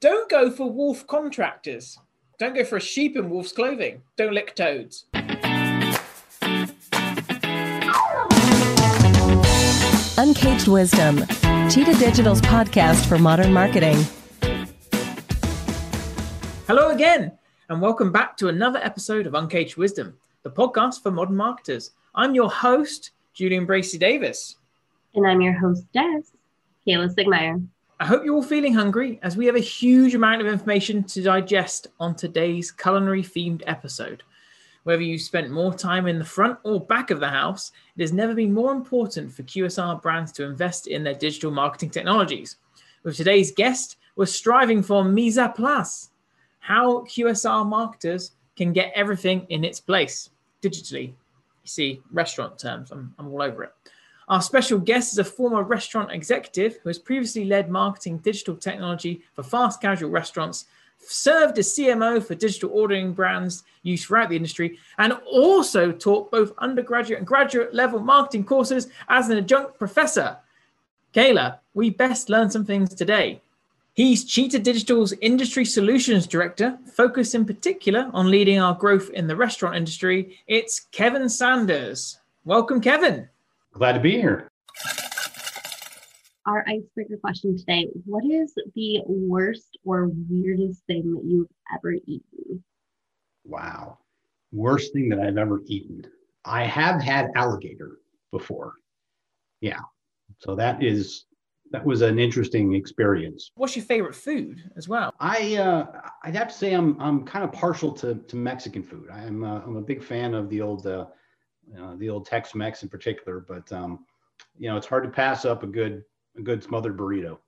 Don't go for wolf contractors. Don't go for a sheep in wolf's clothing. Don't lick toads. Uncaged Wisdom, Cheetah Digital's podcast for modern marketing. Hello again, and welcome back to another episode of Uncaged Wisdom, the podcast for modern marketers. I'm your host, Julian Bracey Davis. And I'm your hostess, Kayla Sigmeier. I hope you're all feeling hungry as we have a huge amount of information to digest on today's culinary-themed episode. Whether you spent more time in the front or back of the house, it has never been more important for QSR brands to invest in their digital marketing technologies. With today's guest, we're striving for mise à place, how QSR marketers can get everything in its place digitally. You see, restaurant terms, I'm all over it. Our special guest is a former restaurant executive who has previously led marketing digital technology for fast casual restaurants, served as CMO for digital ordering brands used throughout the industry, and also taught both undergraduate and graduate level marketing courses as an adjunct professor. Kayla, we best learn some things today. He's Cheetah Digital's Industry Solutions Director, focused in particular on leading our growth in the restaurant industry. It's Kevin Sanders. Welcome, Kevin. Glad to be here. Our icebreaker question today: what is the worst or weirdest thing that you've ever eaten? Wow. Worst thing that I've ever eaten. I have had alligator before. Yeah. So that was an interesting experience. What's your favorite food as well? I'd have to say I'm kind of partial to Mexican food. I'm a big fan of the old Tex-Mex in particular, but it's hard to pass up a good smothered burrito.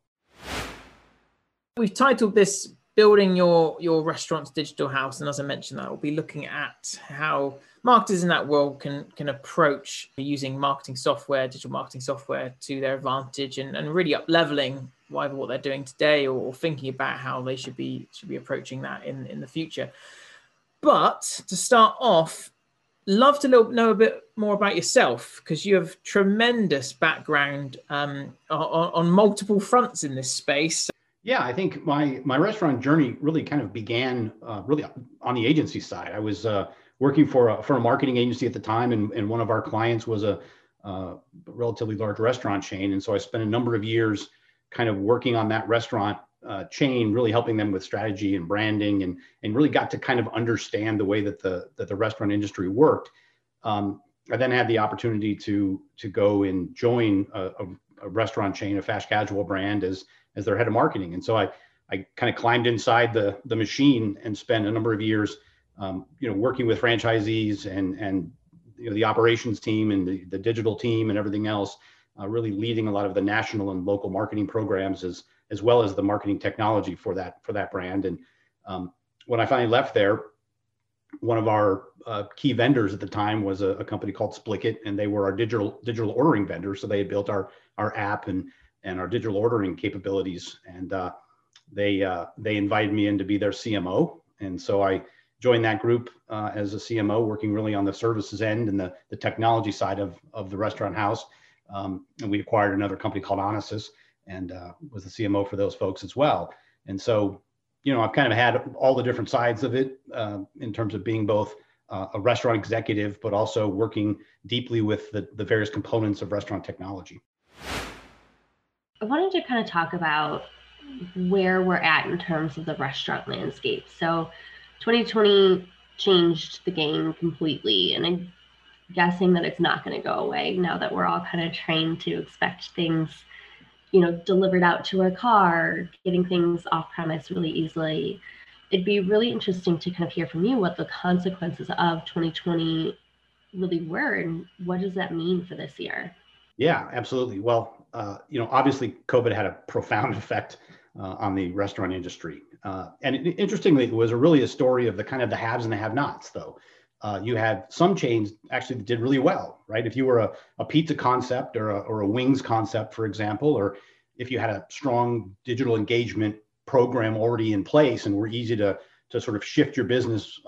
We've titled this "Building Your Restaurant's Digital House," and as I mentioned, that we'll be looking at how marketers in that world can approach using marketing software, digital marketing software, to their advantage, and really up-leveling either what they're doing today or thinking about how they should be approaching that in the future. But to start off, love to know a bit more about yourself, because you have tremendous background on multiple fronts in this space. Yeah, I think my restaurant journey really kind of began really on the agency side. I was working for a marketing agency at the time, and one of our clients was a relatively large restaurant chain. And so I spent a number of years kind of working on that restaurant chain, really helping them with strategy and branding, and really got to kind of understand the way that the restaurant industry worked. I then had the opportunity to go and join a restaurant chain, a fast casual brand, as their head of marketing. And so I kind of climbed inside the machine and spent a number of years, working with franchisees and the operations team and the digital team and everything else, really leading a lot of the national and local marketing programs as well as the marketing technology for that brand. And when I finally left there, one of our key vendors at the time was a company called Splicket, and they were our digital ordering vendor. So they had built our app and our digital ordering capabilities. And they invited me in to be their CMO. And so I joined that group as a CMO, working really on the services end and the technology side of the restaurant house. And we acquired another company called Onesis, and was the CMO for those folks as well. And so, I've kind of had all the different sides of it in terms of being both a restaurant executive, but also working deeply with the various components of restaurant technology. I wanted to kind of talk about where we're at in terms of the restaurant landscape. So 2020 changed the game completely, and I'm guessing that it's not going to go away now that we're all kind of trained to expect things delivered out to our car, getting things off premise really easily. It'd be really interesting to kind of hear from you what the consequences of 2020 really were, and what does that mean for this year? Yeah, absolutely. Well, obviously COVID had a profound effect on the restaurant industry. And interestingly, it was really a story of the haves and the have-nots though. You had some chains actually that did really well, right? If you were a pizza concept or a wings concept, for example, or if you had a strong digital engagement program already in place and were easy to sort of shift your business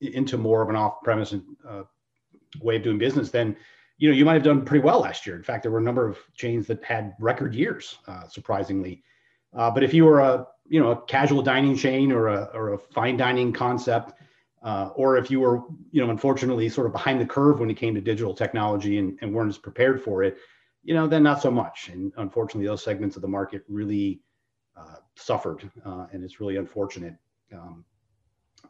into more of an off-premise way of doing business, then you might have done pretty well last year. In fact, there were a number of chains that had record years, surprisingly. But if you were a casual dining chain or a fine dining concept, or if you were, unfortunately sort of behind the curve when it came to digital technology and weren't as prepared for it, then not so much. And unfortunately, those segments of the market really suffered, and it's really unfortunate.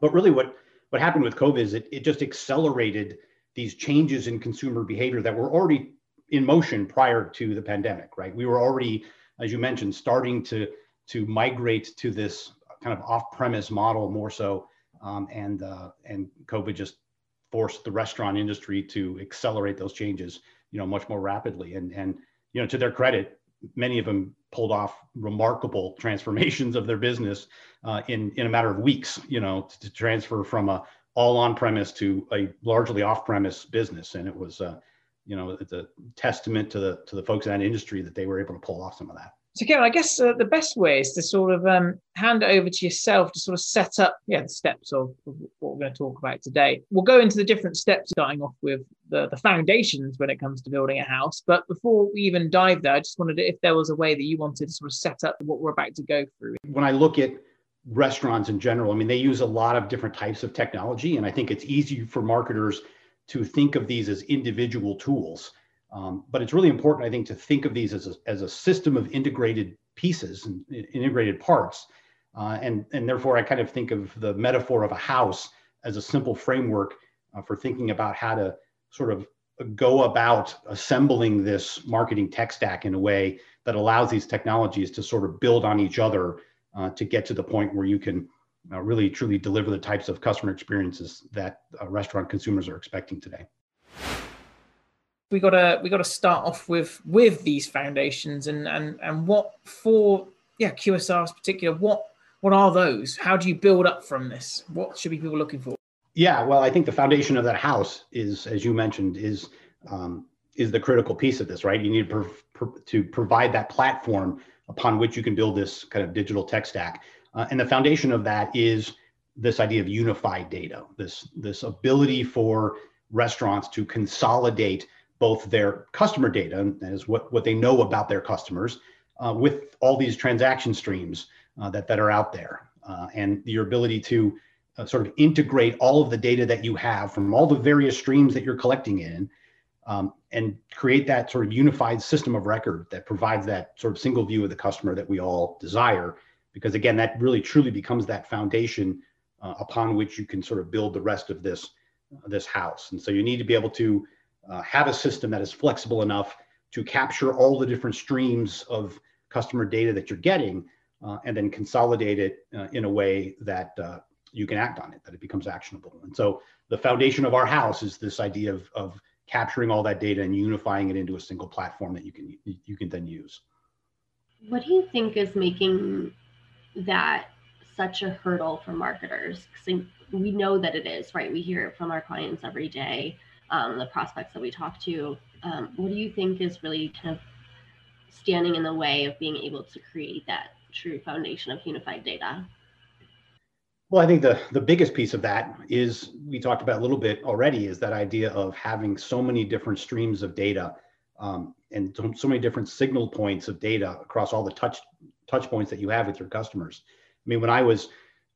But really what happened with COVID is it just accelerated these changes in consumer behavior that were already in motion prior to the pandemic, right? We were already, as you mentioned, starting to migrate to this kind of off-premise model more so. And COVID just forced the restaurant industry to accelerate those changes, much more rapidly. And to their credit, many of them pulled off remarkable transformations of their business in a matter of weeks, to transfer from a all on-premise to a largely off-premise business. And it was, it's a testament to the folks in that industry that they were able to pull off some of that. So, Kevin, I guess the best way is to sort of hand it over to yourself to sort of set up the steps of what we're going to talk about today. We'll go into the different steps, starting off with the foundations when it comes to building a house. But before we even dive there, I just wondered if there was a way that you wanted to sort of set up what we're about to go through. When I look at restaurants in general, I mean, they use a lot of different types of technology. And I think it's easy for marketers to think of these as individual tools. But it's really important, I think, to think of these as a system of integrated pieces and integrated parts. And therefore, I kind of think of the metaphor of a house as a simple framework for thinking about how to sort of go about assembling this marketing tech stack in a way that allows these technologies to sort of build on each other to get to the point where you can really truly deliver the types of customer experiences that restaurant consumers are expecting today. We gotta start off with these foundations and what for QSRs in particular, what are those? How do you build up from this? What should people be looking for? Yeah, well, I think the foundation of that house is, as you mentioned, is the critical piece of this, right? You need to provide that platform upon which you can build this kind of digital tech stack, and the foundation of that is this idea of unified data, this ability for restaurants to consolidate both their customer data, and that is what they know about their customers, with all these transaction streams that are out there. And your ability to sort of integrate all of the data that you have from all the various streams that you're collecting in, and create that sort of unified system of record that provides that sort of single view of the customer that we all desire. Because again, that really truly becomes that foundation upon which you can sort of build the rest of this house. And so you need to be able to have a system that is flexible enough to capture all the different streams of customer data that you're getting, and then consolidate it in a way that you can act on it, that it becomes actionable. And so the foundation of our house is this idea of capturing all that data and unifying it into a single platform that you can then use. What do you think is making that such a hurdle for marketers? Because we know that it is, right? We hear it from our clients every day. The prospects that we talk to, what do you think is really kind of standing in the way of being able to create that true foundation of unified data? Well, I think the biggest piece of that is, we talked about a little bit already, is that idea of having so many different streams of data, and so many different signal points of data across all the touch points that you have with your customers. I mean, when I was,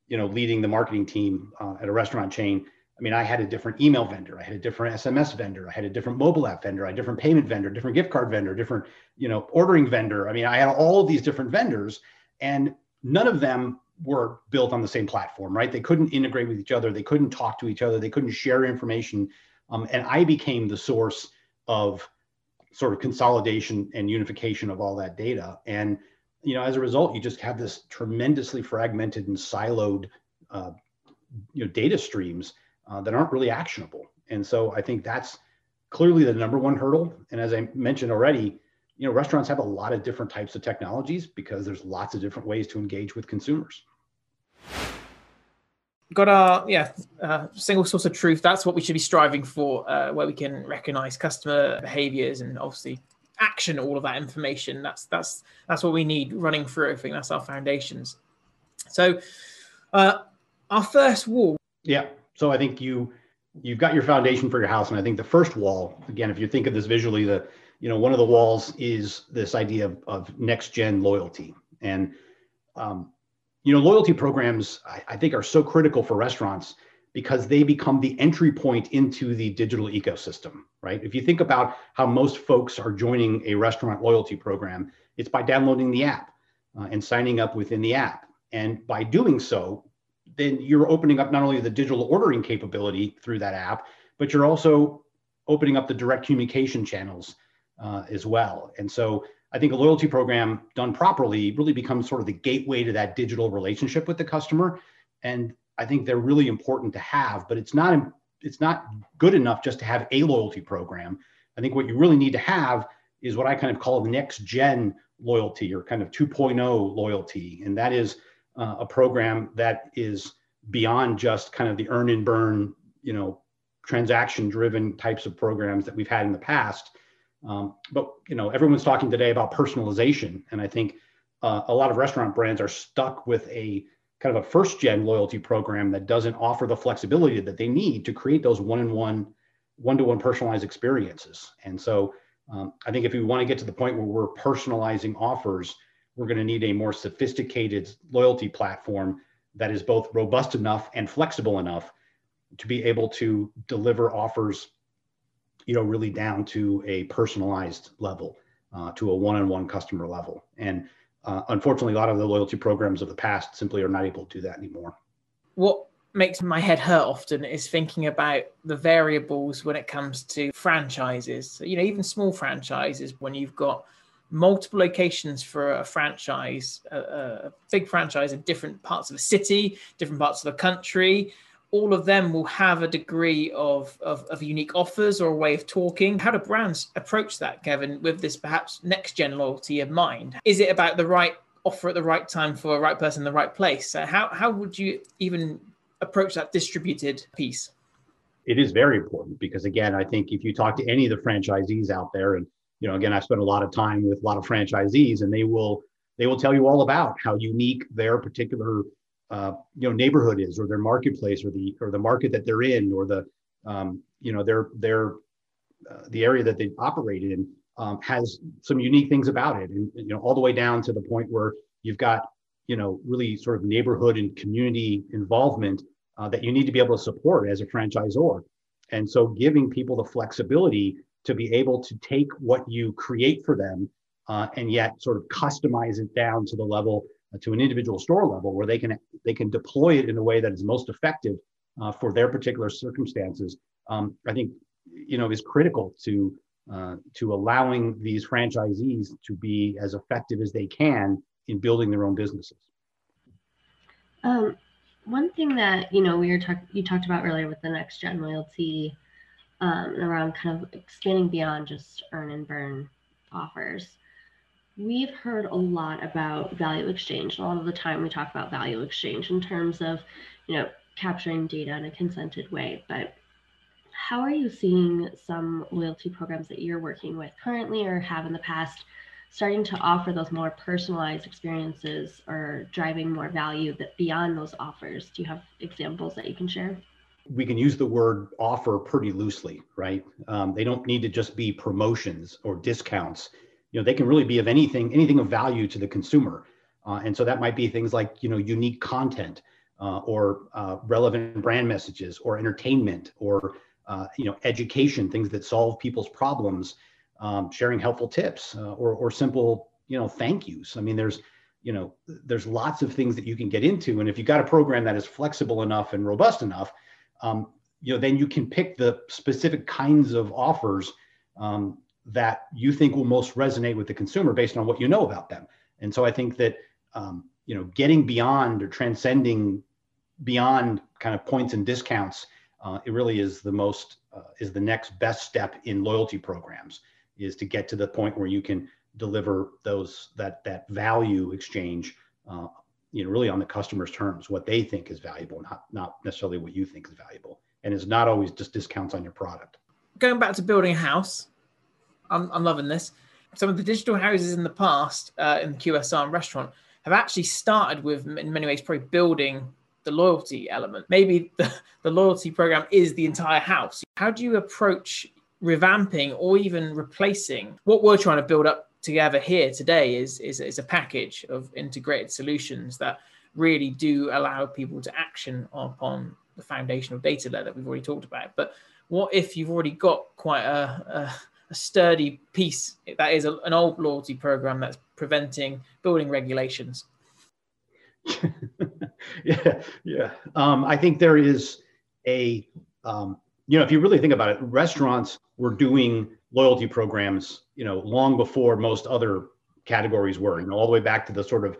leading the marketing team at a restaurant chain, I mean, I had a different email vendor, I had a different SMS vendor, I had a different mobile app vendor, I had a different payment vendor, different gift card vendor, different, ordering vendor. I mean, I had all of these different vendors, and none of them were built on the same platform, right? They couldn't integrate with each other. They couldn't talk to each other. They couldn't share information. And I became the source of sort of consolidation and unification of all that data. And, as a result, you just have this tremendously fragmented and siloed, data streams that aren't really actionable. And so I think that's clearly the number one hurdle. And as I mentioned already, restaurants have a lot of different types of technologies because there's lots of different ways to engage with consumers. Got our single source of truth. That's what we should be striving for, where we can recognize customer behaviors and obviously action all of that information. That's what we need running through everything. That's our foundations. So our first wall. Yeah. So I think you've got your foundation for your house. And I think the first wall, again, if you think of this visually, one of the walls is this idea of next gen loyalty. And Loyalty programs, I think, are so critical for restaurants because they become the entry point into the digital ecosystem, right? If you think about how most folks are joining a restaurant loyalty program, it's by downloading the app and signing up within the app. And by doing so, then you're opening up not only the digital ordering capability through that app, but you're also opening up the direct communication channels as well. And so I think a loyalty program done properly really becomes sort of the gateway to that digital relationship with the customer. And I think they're really important to have, but it's not good enough just to have a loyalty program. I think what you really need to have is what I kind of call the next gen loyalty, or kind of 2.0 loyalty. And that is a program that is beyond just kind of the earn and burn, transaction driven types of programs that we've had in the past. But everyone's talking today about personalization. And I think a lot of restaurant brands are stuck with a kind of a first gen loyalty program that doesn't offer the flexibility that they need to create those one-to-one personalized experiences. And so I think if we want to get to the point where we're personalizing offers, we're going to need a more sophisticated loyalty platform that is both robust enough and flexible enough to be able to deliver offers, really down to a personalized level, to a one-on-one customer level. And unfortunately, a lot of the loyalty programs of the past simply are not able to do that anymore. What makes my head hurt often is thinking about the variables when it comes to franchises, even small franchises. When you've got multiple locations for a franchise, a big franchise in different parts of the city, different parts of the country, all of them will have a degree of unique offers or a way of talking. How do brands approach that, Kevin, with this perhaps next-gen loyalty in mind? Is it about the right offer at the right time for the right person in the right place? How would you even approach that distributed piece? It is very important because, again, I think if you talk to any of the franchisees out there, and, again, I've spent a lot of time with a lot of franchisees, and they will tell you all about how unique their particular neighborhood is, or their marketplace, or the market that they're in, or the the area that they operate in has some unique things about it, and all the way down to the point where you've got really sort of neighborhood and community involvement that you need to be able to support as a franchisor. And so giving people the flexibility to be able to take what you create for them and yet sort of customize it down to the level, to an individual store level, where they can deploy it in a way that is most effective for their particular circumstances, I think is critical to allowing these franchisees to be as effective as they can in building their own businesses. One thing that you talked about earlier with the next gen loyalty around kind of expanding beyond just earn and burn offers. We've heard a lot about value exchange. A lot of the time we talk about value exchange in terms of, capturing data in a consented way. But how are you seeing some loyalty programs that you're working with currently or have in the past starting to offer those more personalized experiences or driving more value that beyond those offers? Do you have examples that you can share? We can use the word offer pretty loosely, right? They don't need to just be promotions or discounts. They can really be of anything of value to the consumer. And so that might be things like, unique content or relevant brand messages or entertainment or, education, things that solve people's problems, sharing helpful tips or simple, thank yous. I mean, there's lots of things that you can get into. And if you've got a program that is flexible enough and robust enough, then you can pick the specific kinds of offers that you think will most resonate with the consumer based on what you know about them. And so I think that, getting beyond or transcending beyond kind of points and discounts, it really is the next best step in loyalty programs, is to get to the point where you can deliver that value exchange, really on the customer's terms, what they think is valuable, not necessarily what you think is valuable. And it's not always just discounts on your product. Going back to building a house, I'm loving this. Some of the digital houses in the past in the QSR and restaurant have actually started with, in many ways, probably building the loyalty element. Maybe the loyalty program is the entire house. How do you approach revamping or even replacing what we're trying to build up together here today is a package of integrated solutions that really do allow people to action upon the foundational data layer that we've already talked about. But what if you've already got quite a sturdy piece that is an old loyalty program that's preventing building regulations? Yeah. I think there is a, if you really think about it, restaurants were doing loyalty programs, long before most other categories were, all the way back to the sort of,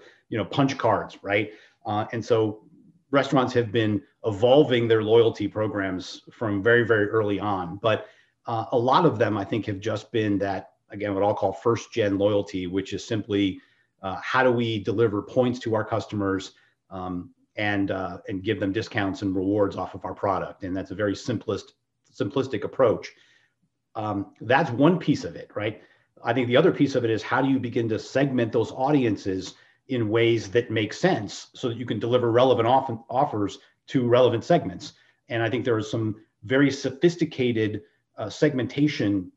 punch cards, right? And so restaurants have been evolving their loyalty programs from very, very early on. But a lot of them, I think, have just been that, again, what I'll call first gen loyalty, which is simply how do we deliver points to our customers and give them discounts and rewards off of our product. And that's a very simplistic approach. That's one piece of it, right? I think the other piece of it is, how do you begin to segment those audiences in ways that make sense so that you can deliver relevant offers to relevant segments? And I think there are some very sophisticated segmentation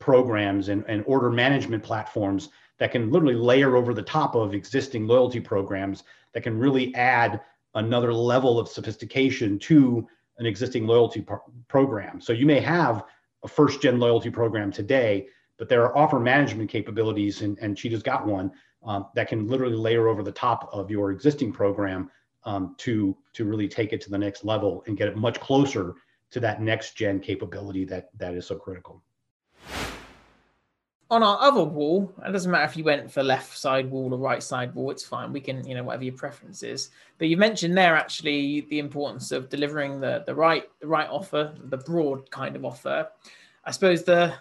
programs and order management platforms that can literally layer over the top of existing loyalty programs that can really add another level of sophistication to an existing loyalty program. So you may have a first-gen loyalty program today, but there are offer management capabilities, and Cheetah's got one that can literally layer over the top of your existing program to really take it to the next level and get it much closer to that next-gen capability that is so critical. On our other wall, it doesn't matter if you went for left side wall or right side wall, it's fine. We can, whatever your preference is. But you mentioned there actually the importance of delivering the right offer, the broad kind of offer. I suppose the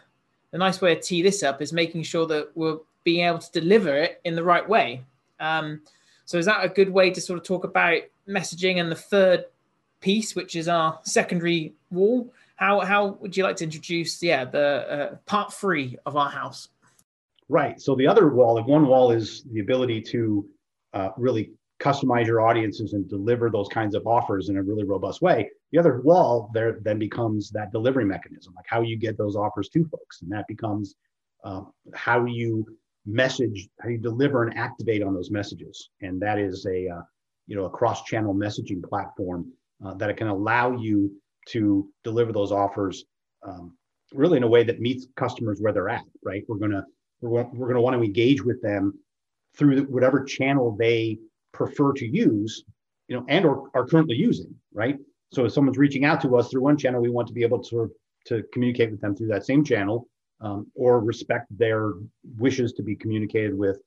nice way to tee this up is making sure that we're being able to deliver it in the right way. So is that a good way to sort of talk about messaging and the third piece, which is our secondary wall? How would you like to introduce the part three of our house? Right. So the other wall, one wall, is the ability to really customize your audiences and deliver those kinds of offers in a really robust way. The other wall there then becomes that delivery mechanism, like how you get those offers to folks, and that becomes how you message, how you deliver and activate on those messages, and that is a cross-channel messaging platform that it can allow you to deliver those offers really in a way that meets customers where they're at, right? We're gonna want to engage with them through whatever channel they prefer to use, and or are currently using, right? So if someone's reaching out to us through one channel, we want to be able to communicate with them through that same channel, or respect their wishes to be communicated with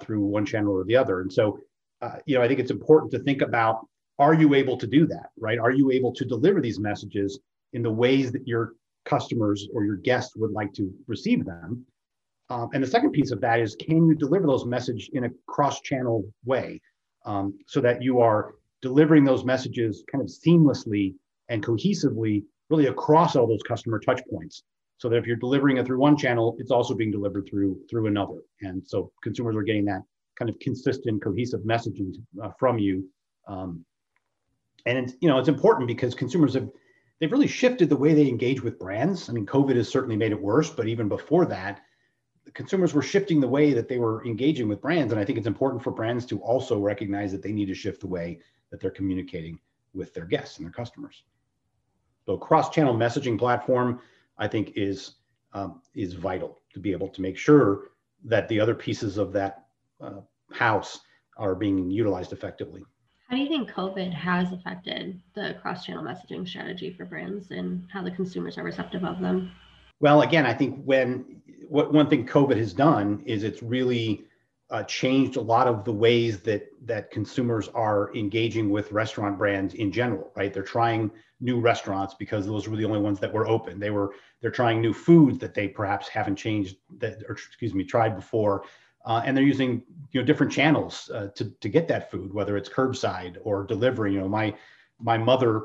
through one channel or the other. And so, I think it's important to think about, are you able to do that, right? Are you able to deliver these messages in the ways that your customers or your guests would like to receive them? And the second piece of that is, can you deliver those messages in a cross-channel way so that you are delivering those messages kind of seamlessly and cohesively really across all those customer touch points? So that if you're delivering it through one channel, it's also being delivered through another. And so consumers are getting that kind of consistent, cohesive messaging from you. And it's important because consumers they've really shifted the way they engage with brands. I mean, COVID has certainly made it worse, but even before that, the consumers were shifting the way that they were engaging with brands. And I think it's important for brands to also recognize that they need to shift the way that they're communicating with their guests and their customers. So cross-channel messaging platform, I think, is vital to be able to make sure that the other pieces of that house are being utilized effectively. How do you think COVID has affected the cross-channel messaging strategy for brands and how the consumers are receptive of them? Well, again, I think one thing COVID has done is it's really changed a lot of the ways that consumers are engaging with restaurant brands in general, right? They're trying new restaurants because those were the only ones that were open. They're trying new foods that they perhaps haven't tried before. And they're using different channels to get that food, whether it's curbside or delivery. My mother,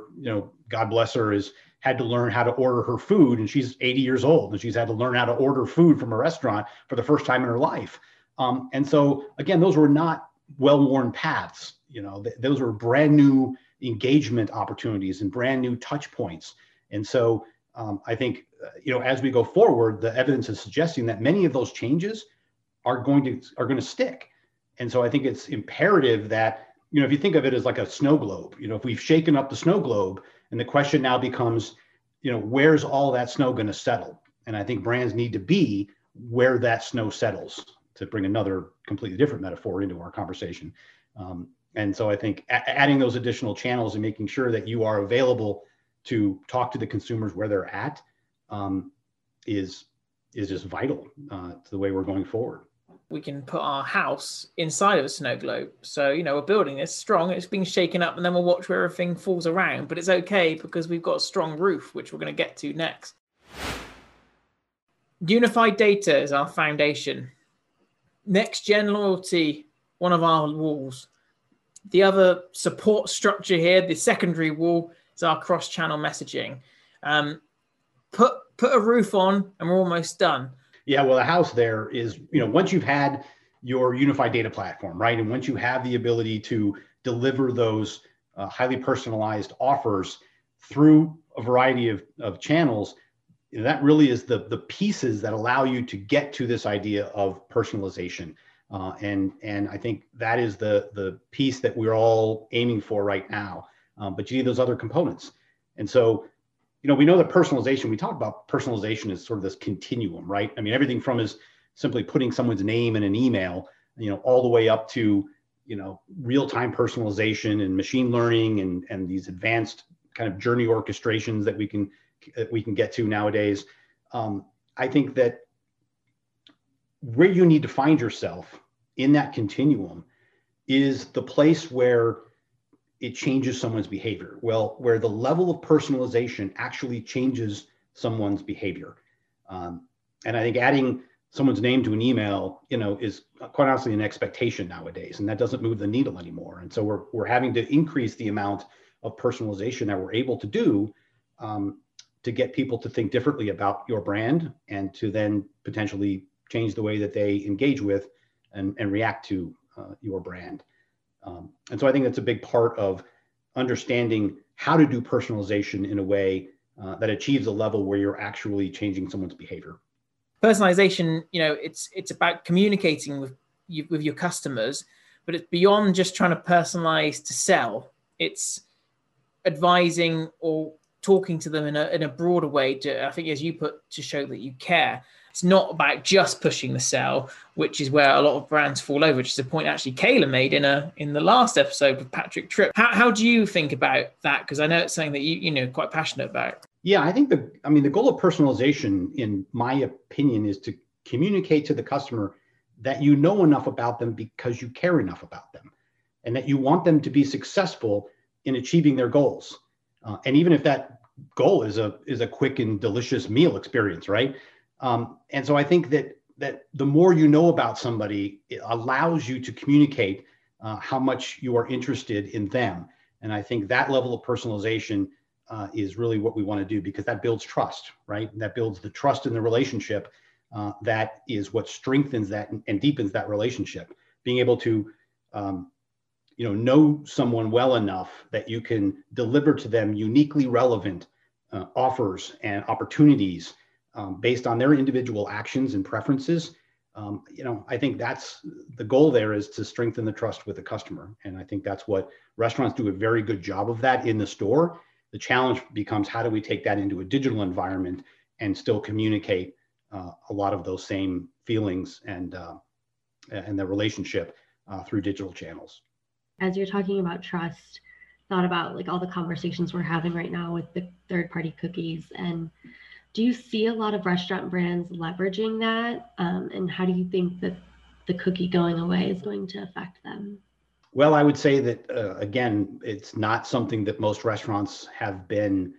God bless her, had to learn how to order her food, and she's 80 years old, and she's had to learn how to order food from a restaurant for the first time in her life. And so again, those were not well-worn paths. Those were brand new engagement opportunities and brand new touch points. And so I think as we go forward, the evidence is suggesting that many of those changes are going to stick. And so I think it's imperative that, you know, if you think of it as like a snow globe, you know, if we've shaken up the snow globe and the question now becomes, you know, where's all that snow going to settle? And I think brands need to be where that snow settles, to bring another completely different metaphor into our conversation. And so I think adding those additional channels and making sure that you are available to talk to the consumers where they're at is just vital to the way we're going forward. We can put our house inside of a snow globe. So, you know, we're building this strong, it's being shaken up, and then we'll watch where everything falls around. But it's okay because we've got a strong roof, which we're going to get to next. Unified data is our foundation. Next-gen loyalty, one of our walls. The other support structure here, the secondary wall, is our cross-channel messaging. Put a roof on and we're almost done. Yeah, well, the house there is, you know, once you've had your unified data platform, right? And once you have the ability to deliver those highly personalized offers through a variety of channels, you know, that really is the pieces that allow you to get to this idea of personalization. And I think that is the piece that we're all aiming for right now. But you need those other components. And so, you know, we know that personalization, we talk about personalization as sort of this continuum, right? I mean, everything from is simply putting someone's name in an email, you know, all the way up to, you know, real-time personalization and machine learning and these advanced kind of journey orchestrations that we can get to nowadays. I think that where you need to find yourself in that continuum is the place where it changes someone's behavior. Well, where the level of personalization actually changes someone's behavior. And I think adding someone's name to an email, you know, is quite honestly an expectation nowadays, and that doesn't move the needle anymore. And so we're having to increase the amount of personalization that we're able to do to get people to think differently about your brand and to then potentially change the way that they engage with and react to your brand. And so I think that's a big part of understanding how to do personalization in a way that achieves a level where you're actually changing someone's behavior. Personalization, you know, it's about communicating with your customers, but it's beyond just trying to personalize to sell. It's advising or talking to them in a broader way, to, I think, as you put, to show that you care. It's not about just pushing the sell, which is where a lot of brands fall over, which is a point actually Kayla made in the last episode with Patrick Tripp. How do you think about that? Because I know it's something that you know, quite passionate about. Yeah, I think the goal of personalization, in my opinion, is to communicate to the customer that you know enough about them because you care enough about them, and that you want them to be successful in achieving their goals. And even if that goal is a quick and delicious meal experience, right? And so I think that the more you know about somebody, it allows you to communicate how much you are interested in them. And I think that level of personalization is really what we want to do, because that builds trust, right? And that builds the trust in the relationship. That is what strengthens that and deepens that relationship. Being able to, know someone well enough that you can deliver to them uniquely relevant offers and opportunities based on their individual actions and preferences. I think that's the goal there, is to strengthen the trust with the customer. And I think that's what restaurants do a very good job of that in the store. The challenge becomes, how do we take that into a digital environment and still communicate a lot of those same feelings and the relationship through digital channels. As you're talking about trust, thought about like all the conversations we're having right now with the third-party cookies, and do you see a lot of restaurant brands leveraging that? And how do you think that the cookie going away is going to affect them? Well, I would say that, again, it's not something that most restaurants have been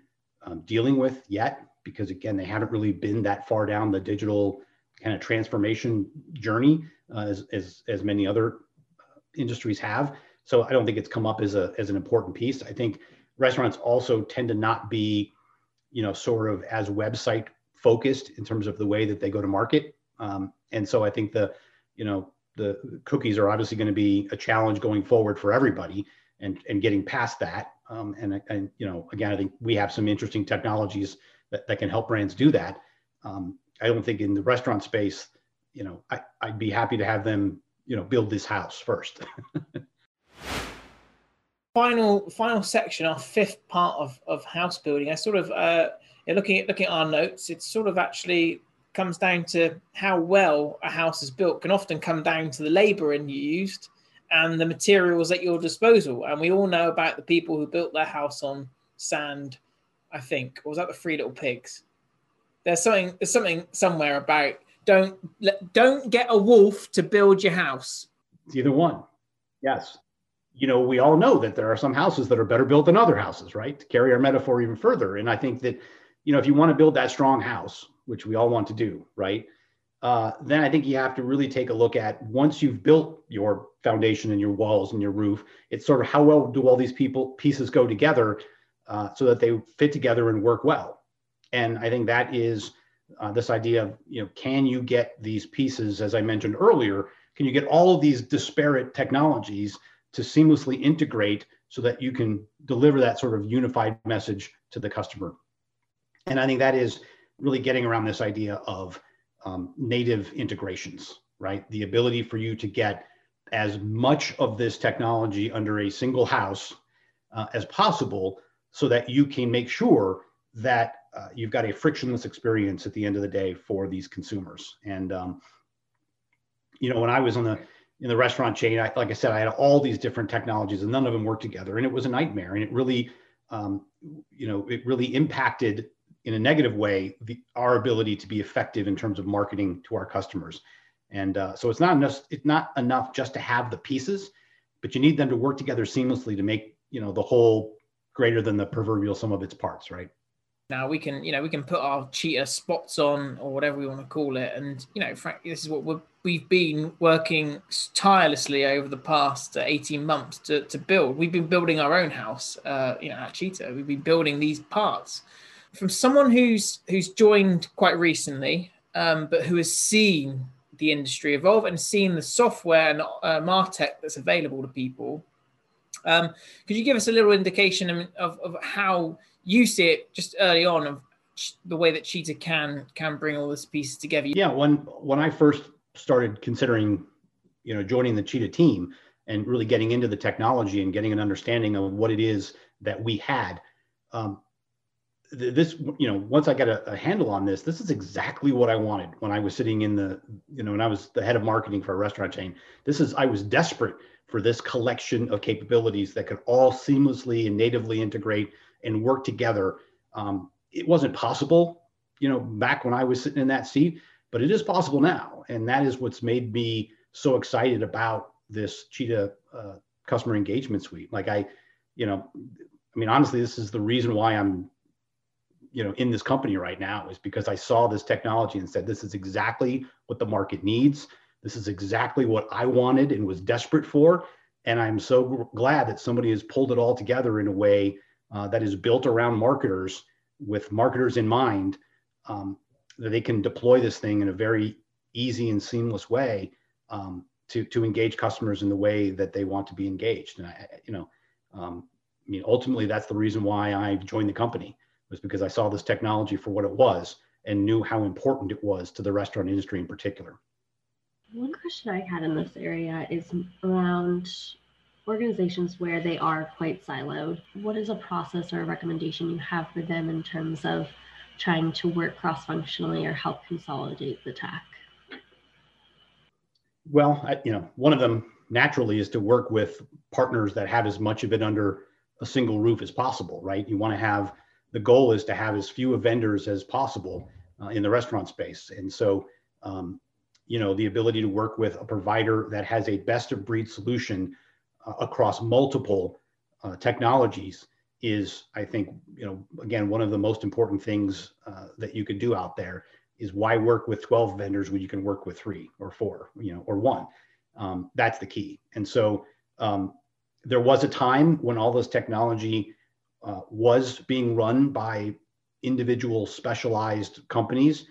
dealing with yet, because, again, they haven't really been that far down the digital kind of transformation journey as many other industries have. So I don't think it's come up as an important piece. I think restaurants also tend to not be, you know, sort of as website focused in terms of the way that they go to market. And so I think the cookies are obviously going to be a challenge going forward for everybody and getting past that. Again, I think we have some interesting technologies that can help brands do that. I don't think in the restaurant space, you know, I'd be happy to have them, you know, build this house first. Final section, our fifth part of house building. I sort of looking at our notes, it sort of actually comes down to how well a house is built can often come down to the labor you used and the materials at your disposal. And we all know about the people who built their house on sand, I think, or was that the Three Little Pigs? There's something somewhere about don't get a wolf to build your house. It's either one. Yes. You know, we all know that there are some houses that are better built than other houses, right? To carry our metaphor even further. And I think that, you know, if you want to build that strong house, which we all want to do, right? Then I think you have to really take a look at, once you've built your foundation and your walls and your roof, it's sort of how well do all these pieces go together so that they fit together and work well. And I think that is this idea of, you know, can you get these pieces, as I mentioned earlier, can you get all of these disparate technologies to seamlessly integrate so that you can deliver that sort of unified message to the customer? And I think that is really getting around this idea of native integrations, right? The ability for you to get as much of this technology under a single house as possible so that you can make sure that you've got a frictionless experience at the end of the day for these consumers. And, you know, when I was on the in the restaurant chain, like I said, I had all these different technologies and none of them worked together. And it was a nightmare. And it really, you know, it really impacted in a negative way our ability to be effective in terms of marketing to our customers. And so it's not enough just to have the pieces, but you need them to work together seamlessly to make, you know, the whole greater than the proverbial sum of its parts, right? Now we can, you know, we can put our Cheetah spots on or whatever we want to call it. And, you know, frankly, this is what we've been working tirelessly over the past 18 months to build. We've been building our own house, you know, at Cheetah. We've been building these parts. From someone who's joined quite recently, but who has seen the industry evolve and seen the software and MarTech that's available to people, could you give us a little indication of how you see it just early on of the way that Cheetah can bring all these pieces together? Yeah, when I first started considering, you know, joining the Cheetah team and really getting into the technology and getting an understanding of what it is that we had, this, you know, once I got a handle on this, this is exactly what I wanted when I was sitting in the, you know, when I was the head of marketing for a restaurant chain. I was desperate for this collection of capabilities that could all seamlessly and natively integrate and work together. It wasn't possible, you know, back when I was sitting in that seat, but it is possible now. And that is what's made me so excited about this Cheetah customer engagement suite. Like I mean, honestly, this is the reason why I'm, you know, in this company right now, is because I saw this technology and said, this is exactly what the market needs. This is exactly what I wanted and was desperate for. And I'm so glad that somebody has pulled it all together in a way that is built around marketers, with marketers in mind, that they can deploy this thing in a very easy and seamless way to engage customers in the way that they want to be engaged. And I mean, ultimately, that's the reason why I joined the company, was because I saw this technology for what it was and knew how important it was to the restaurant industry in particular. One question I had in this area is around organizations where they are quite siloed. What is a process or a recommendation you have for them in terms of trying to work cross-functionally or help consolidate the tech? Well, you know, one of them naturally is to work with partners that have as much of it under a single roof as possible, right? You want to have, the goal is to have as few vendors as possible in the restaurant space. And so, you know, the ability to work with a provider that has a best of breed solution across multiple technologies is, I think, you know, again, one of the most important things that you could do out there. Is why work with 12 vendors when you can work with 3 or 4, you know, or 1? That's the key. And so there was a time when all this technology was being run by individual specialized companies,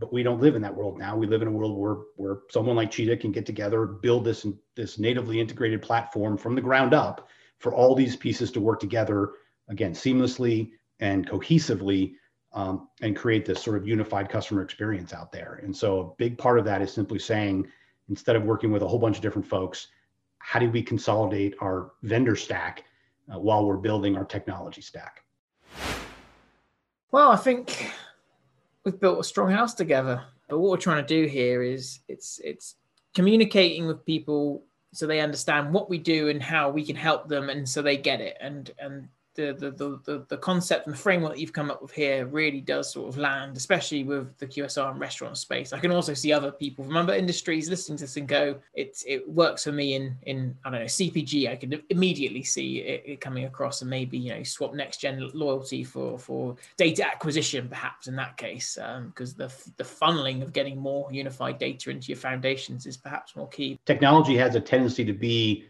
but we don't live in that world now. We live in a world where someone like Cheetah can get together, build this natively integrated platform from the ground up for all these pieces to work together, again, seamlessly and cohesively and create this sort of unified customer experience out there. And so a big part of that is simply saying, instead of working with a whole bunch of different folks, how do we consolidate our vendor stack while we're building our technology stack? Well, I think we've built a strong house together, but what we're trying to do here is it's communicating with people so they understand what we do and how we can help them, and so they get it. And the concept and the framework that you've come up with here really does sort of land, especially with the QSR and restaurant space. I can also see other people from other industries listening to this and go, it works for me in I don't know, CPG. I can immediately see it coming across, and maybe, you know, swap next gen loyalty for data acquisition, perhaps in that case, because the funneling of getting more unified data into your foundations is perhaps more key. Technology has a tendency to be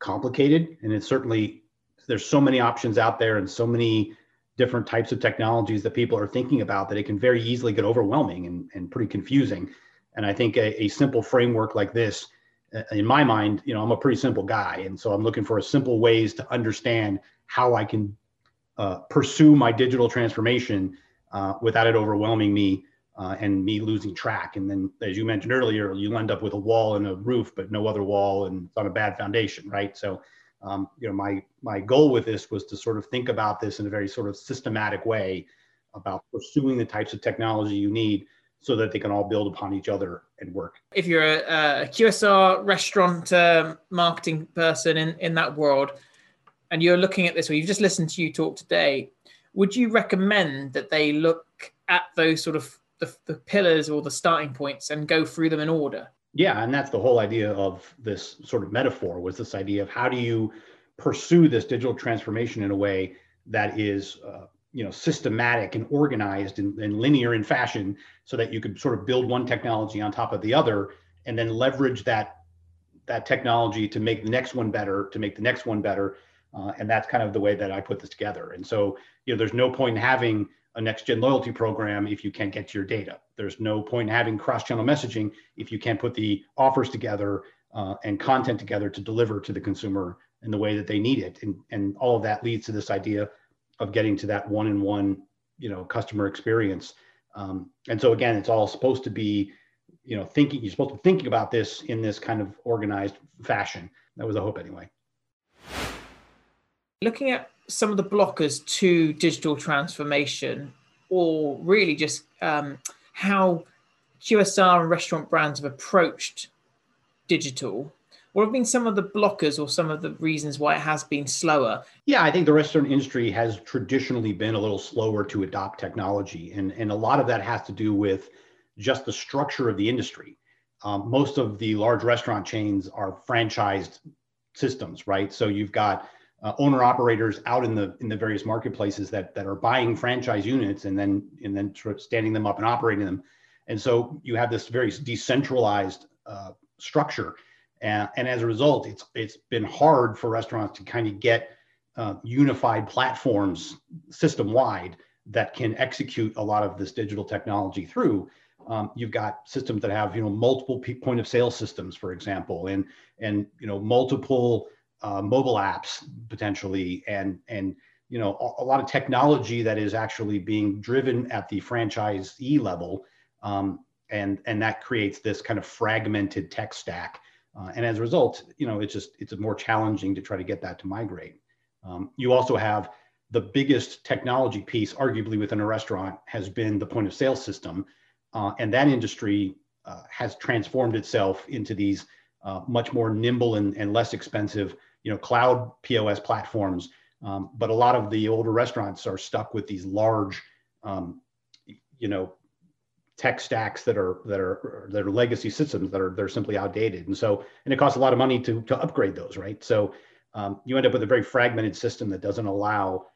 complicated, and it's certainly, there's so many options out there and so many different types of technologies that people are thinking about that it can very easily get overwhelming and pretty confusing. And I think a simple framework like this, in my mind, you know, I'm a pretty simple guy. And so I'm looking for simple ways to understand how I can pursue my digital transformation without it overwhelming me and me losing track. And then, as you mentioned earlier, you'll end up with a wall and a roof, but no other wall, and it's on a bad foundation, right? So you know, my goal with this was to sort of think about this in a very sort of systematic way about pursuing the types of technology you need so that they can all build upon each other and work. If you're a QSR restaurant marketing person in that world, and you're looking at this, or you've just listened to you talk today, would you recommend that they look at those sort of the pillars or the starting points and go through them in order? Yeah, and that's the whole idea of this sort of metaphor, was this idea of how do you pursue this digital transformation in a way that is, you know, systematic and organized and linear in fashion, so that you could sort of build one technology on top of the other, and then leverage that technology to make the next one better, and that's kind of the way that I put this together. And so, you know, there's no point in having a next-gen loyalty program if you can't get to your data. There's no point in having cross-channel messaging if you can't put the offers together and content together to deliver to the consumer in the way that they need it. And all of that leads to this idea of getting to that one-on-one, you know, customer experience. And so again, it's all supposed to be, you know, you're supposed to be thinking about this in this kind of organized fashion. That was the hope anyway. Looking at some of the blockers to digital transformation, or really just how QSR and restaurant brands have approached digital, what have been some of the blockers or some of the reasons why it has been slower? Yeah, I think the restaurant industry has traditionally been a little slower to adopt technology. And a lot of that has to do with just the structure of the industry. Most of the large restaurant chains are franchised systems, right? So you've got owner operators out in the various marketplaces that are buying franchise units and then sort of standing them up and operating them, and so you have this very decentralized structure, and as a result, it's been hard for restaurants to kind of get unified platforms system wide that can execute a lot of this digital technology through. You've got systems that have, you know, multiple point of sale systems, for example, and you know, multiple mobile apps potentially, and you know, a lot of technology that is actually being driven at the franchisee level, and that creates this kind of fragmented tech stack, and as a result, you know, it's more challenging to try to get that to migrate. You also have the biggest technology piece, arguably, within a restaurant, has been the point of sale system, and that industry has transformed itself into these much more nimble and less expensive, you know, cloud POS platforms. But a lot of the older restaurants are stuck with these large, you know, tech stacks that are legacy systems they're simply outdated. And it costs a lot of money to upgrade those, right? So you end up with a very fragmented system that doesn't allow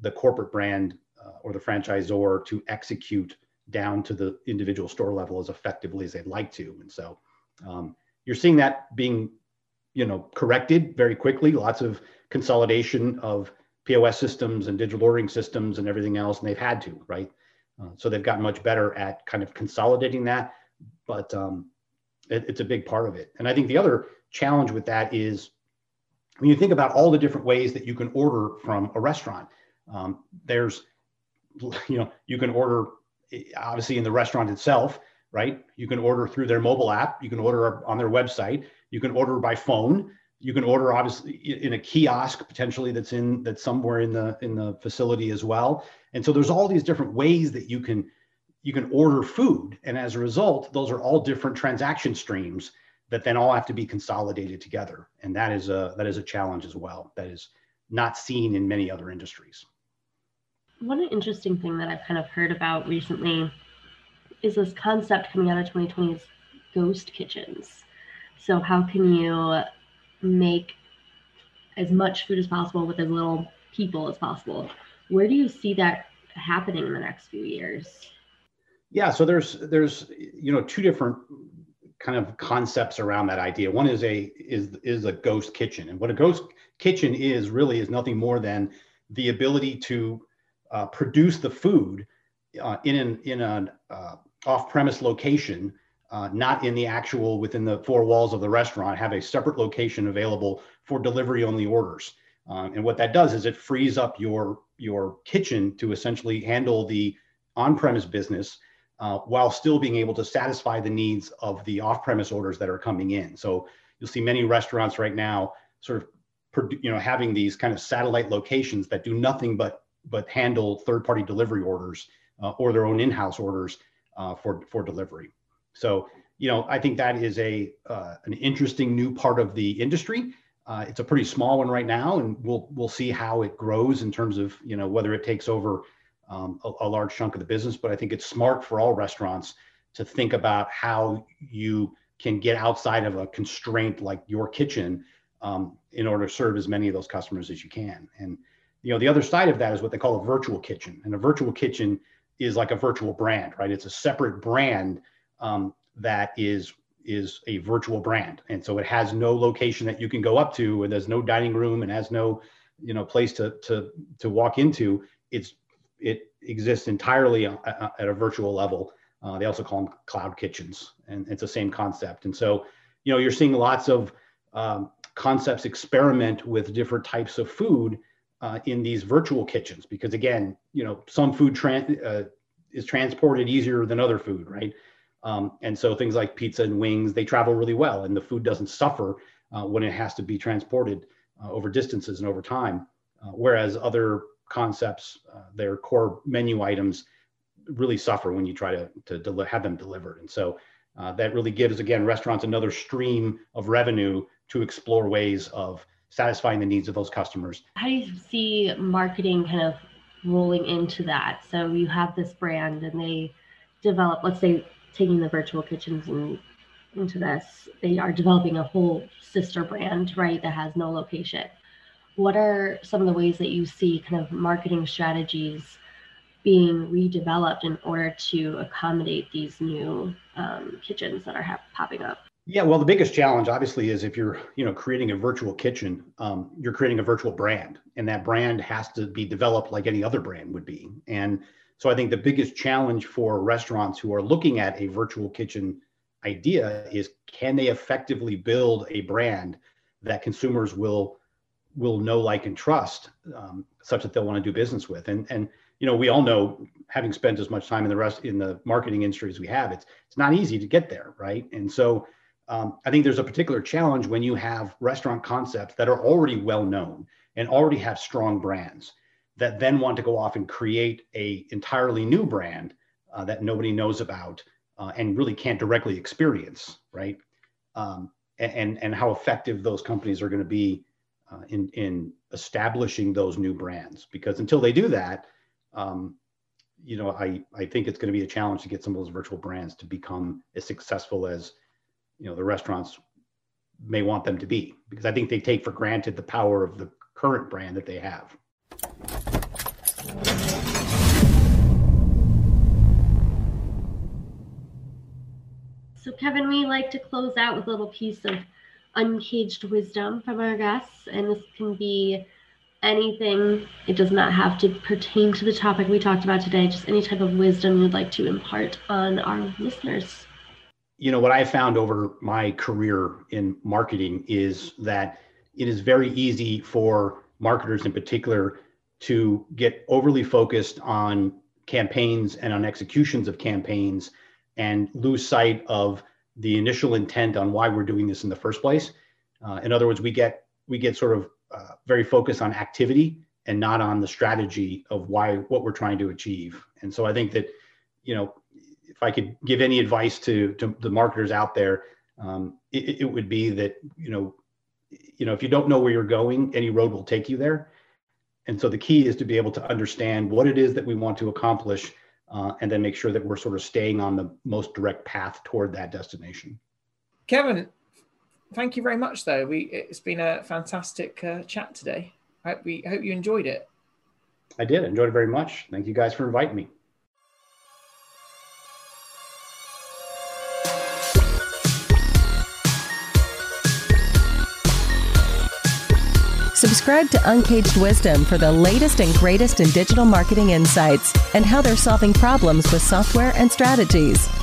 the corporate brand or the franchisor to execute down to the individual store level as effectively as they'd like to. And so you're seeing that being, you know, corrected very quickly. Lots of consolidation of POS systems and digital ordering systems and everything else, and they've had to, right? So they've gotten much better at kind of consolidating that, but it's a big part of it. And I think the other challenge with that is when you think about all the different ways that you can order from a restaurant, there's you can order obviously in the restaurant itself, right? You can order through their mobile app. You can order on their website. You can order by phone. You can order obviously in a kiosk potentially that's somewhere in the facility as well. And so there's all these different ways that you can order food. And as a result, those are all different transaction streams that then all have to be consolidated together. And that is a challenge as well. That is not seen in many other industries. One interesting thing that I've kind of heard about recently is this concept coming out of 2020 is ghost kitchens. So how can you make as much food as possible with as little people as possible? Where do you see that happening in the next few years? Yeah, so there's two different kind of concepts around that idea. One is a ghost kitchen, and what a ghost kitchen is nothing more than the ability to produce the food in an off-premise location, not in the actual within the four walls of the restaurant. Have a separate location available for delivery-only orders, and what that does is it frees up your kitchen to essentially handle the on-premise business, while still being able to satisfy the needs of the off-premise orders that are coming in. So you'll see many restaurants right now sort of having these kind of satellite locations that do nothing but handle third-party delivery orders or their own in-house orders for delivery. So I think that is an interesting new part of the industry. It's a pretty small one right now, and we'll see how it grows in terms of whether it takes over a large chunk of the business, but I think it's smart for all restaurants to think about how you can get outside of a constraint like your kitchen in order to serve as many of those customers as you can. And the other side of that is what they call a virtual kitchen. And a virtual kitchen is like a virtual brand, right? It's a separate brand that is a virtual brand. And so it has no location that you can go up to, and there's no dining room and has no place to walk into. It exists entirely at a virtual level. They also call them cloud kitchens, and it's the same concept. And so, you're seeing lots of concepts experiment with different types of food in these virtual kitchens, because again, some food is transported easier than other food, right? And so things like pizza and wings, they travel really well, and the food doesn't suffer when it has to be transported over distances and over time, whereas other concepts, their core menu items really suffer when you try to have them delivered. And so that really gives, again, restaurants another stream of revenue to explore ways of satisfying the needs of those customers. How do you see marketing kind of rolling into that? So you have this brand and they develop, let's say, taking the virtual kitchens into this, they are developing a whole sister brand, right, that has no location. What are some of the ways that you see kind of marketing strategies being redeveloped in order to accommodate these new kitchens that are popping up? Yeah, well, the biggest challenge obviously is if you're creating a virtual kitchen, you're creating a virtual brand, and that brand has to be developed like any other brand would be. And so I think the biggest challenge for restaurants who are looking at a virtual kitchen idea is, can they effectively build a brand that consumers will know, like, and trust, such that they'll want to do business with. And we all know, having spent as much time in the marketing industry as we have, it's not easy to get there, right? And so I think there's a particular challenge when you have restaurant concepts that are already well known and already have strong brands that then want to go off and create a entirely new brand that nobody knows about and really can't directly experience, right? And how effective those companies are going to be in establishing those new brands, because until they do that, I think it's going to be a challenge to get some of those virtual brands to become as successful as the restaurants may want them to be, because I think they take for granted the power of the current brand that they have. So Kevin, we like to close out with a little piece of uncaged wisdom from our guests, and this can be anything. It does not have to pertain to the topic we talked about today, just any type of wisdom you'd like to impart on our listeners. What I found over my career in marketing is that it is very easy for marketers in particular to get overly focused on campaigns and on executions of campaigns and lose sight of the initial intent on why we're doing this in the first place. In other words, we get sort of very focused on activity and not on the strategy of what we're trying to achieve. And so I think that, you know, if I could give any advice to the marketers out there, it would be that, you know, if you don't know where you're going, any road will take you there. And so the key is to be able to understand what it is that we want to accomplish, and then make sure that we're sort of staying on the most direct path toward that destination. Kevin, thank you very much, though. It's been a fantastic chat today. I hope you enjoyed it. I did. I enjoyed it very much. Thank you guys for inviting me. Subscribe to Uncaged Wisdom for the latest and greatest in digital marketing insights and how they're solving problems with software and strategies.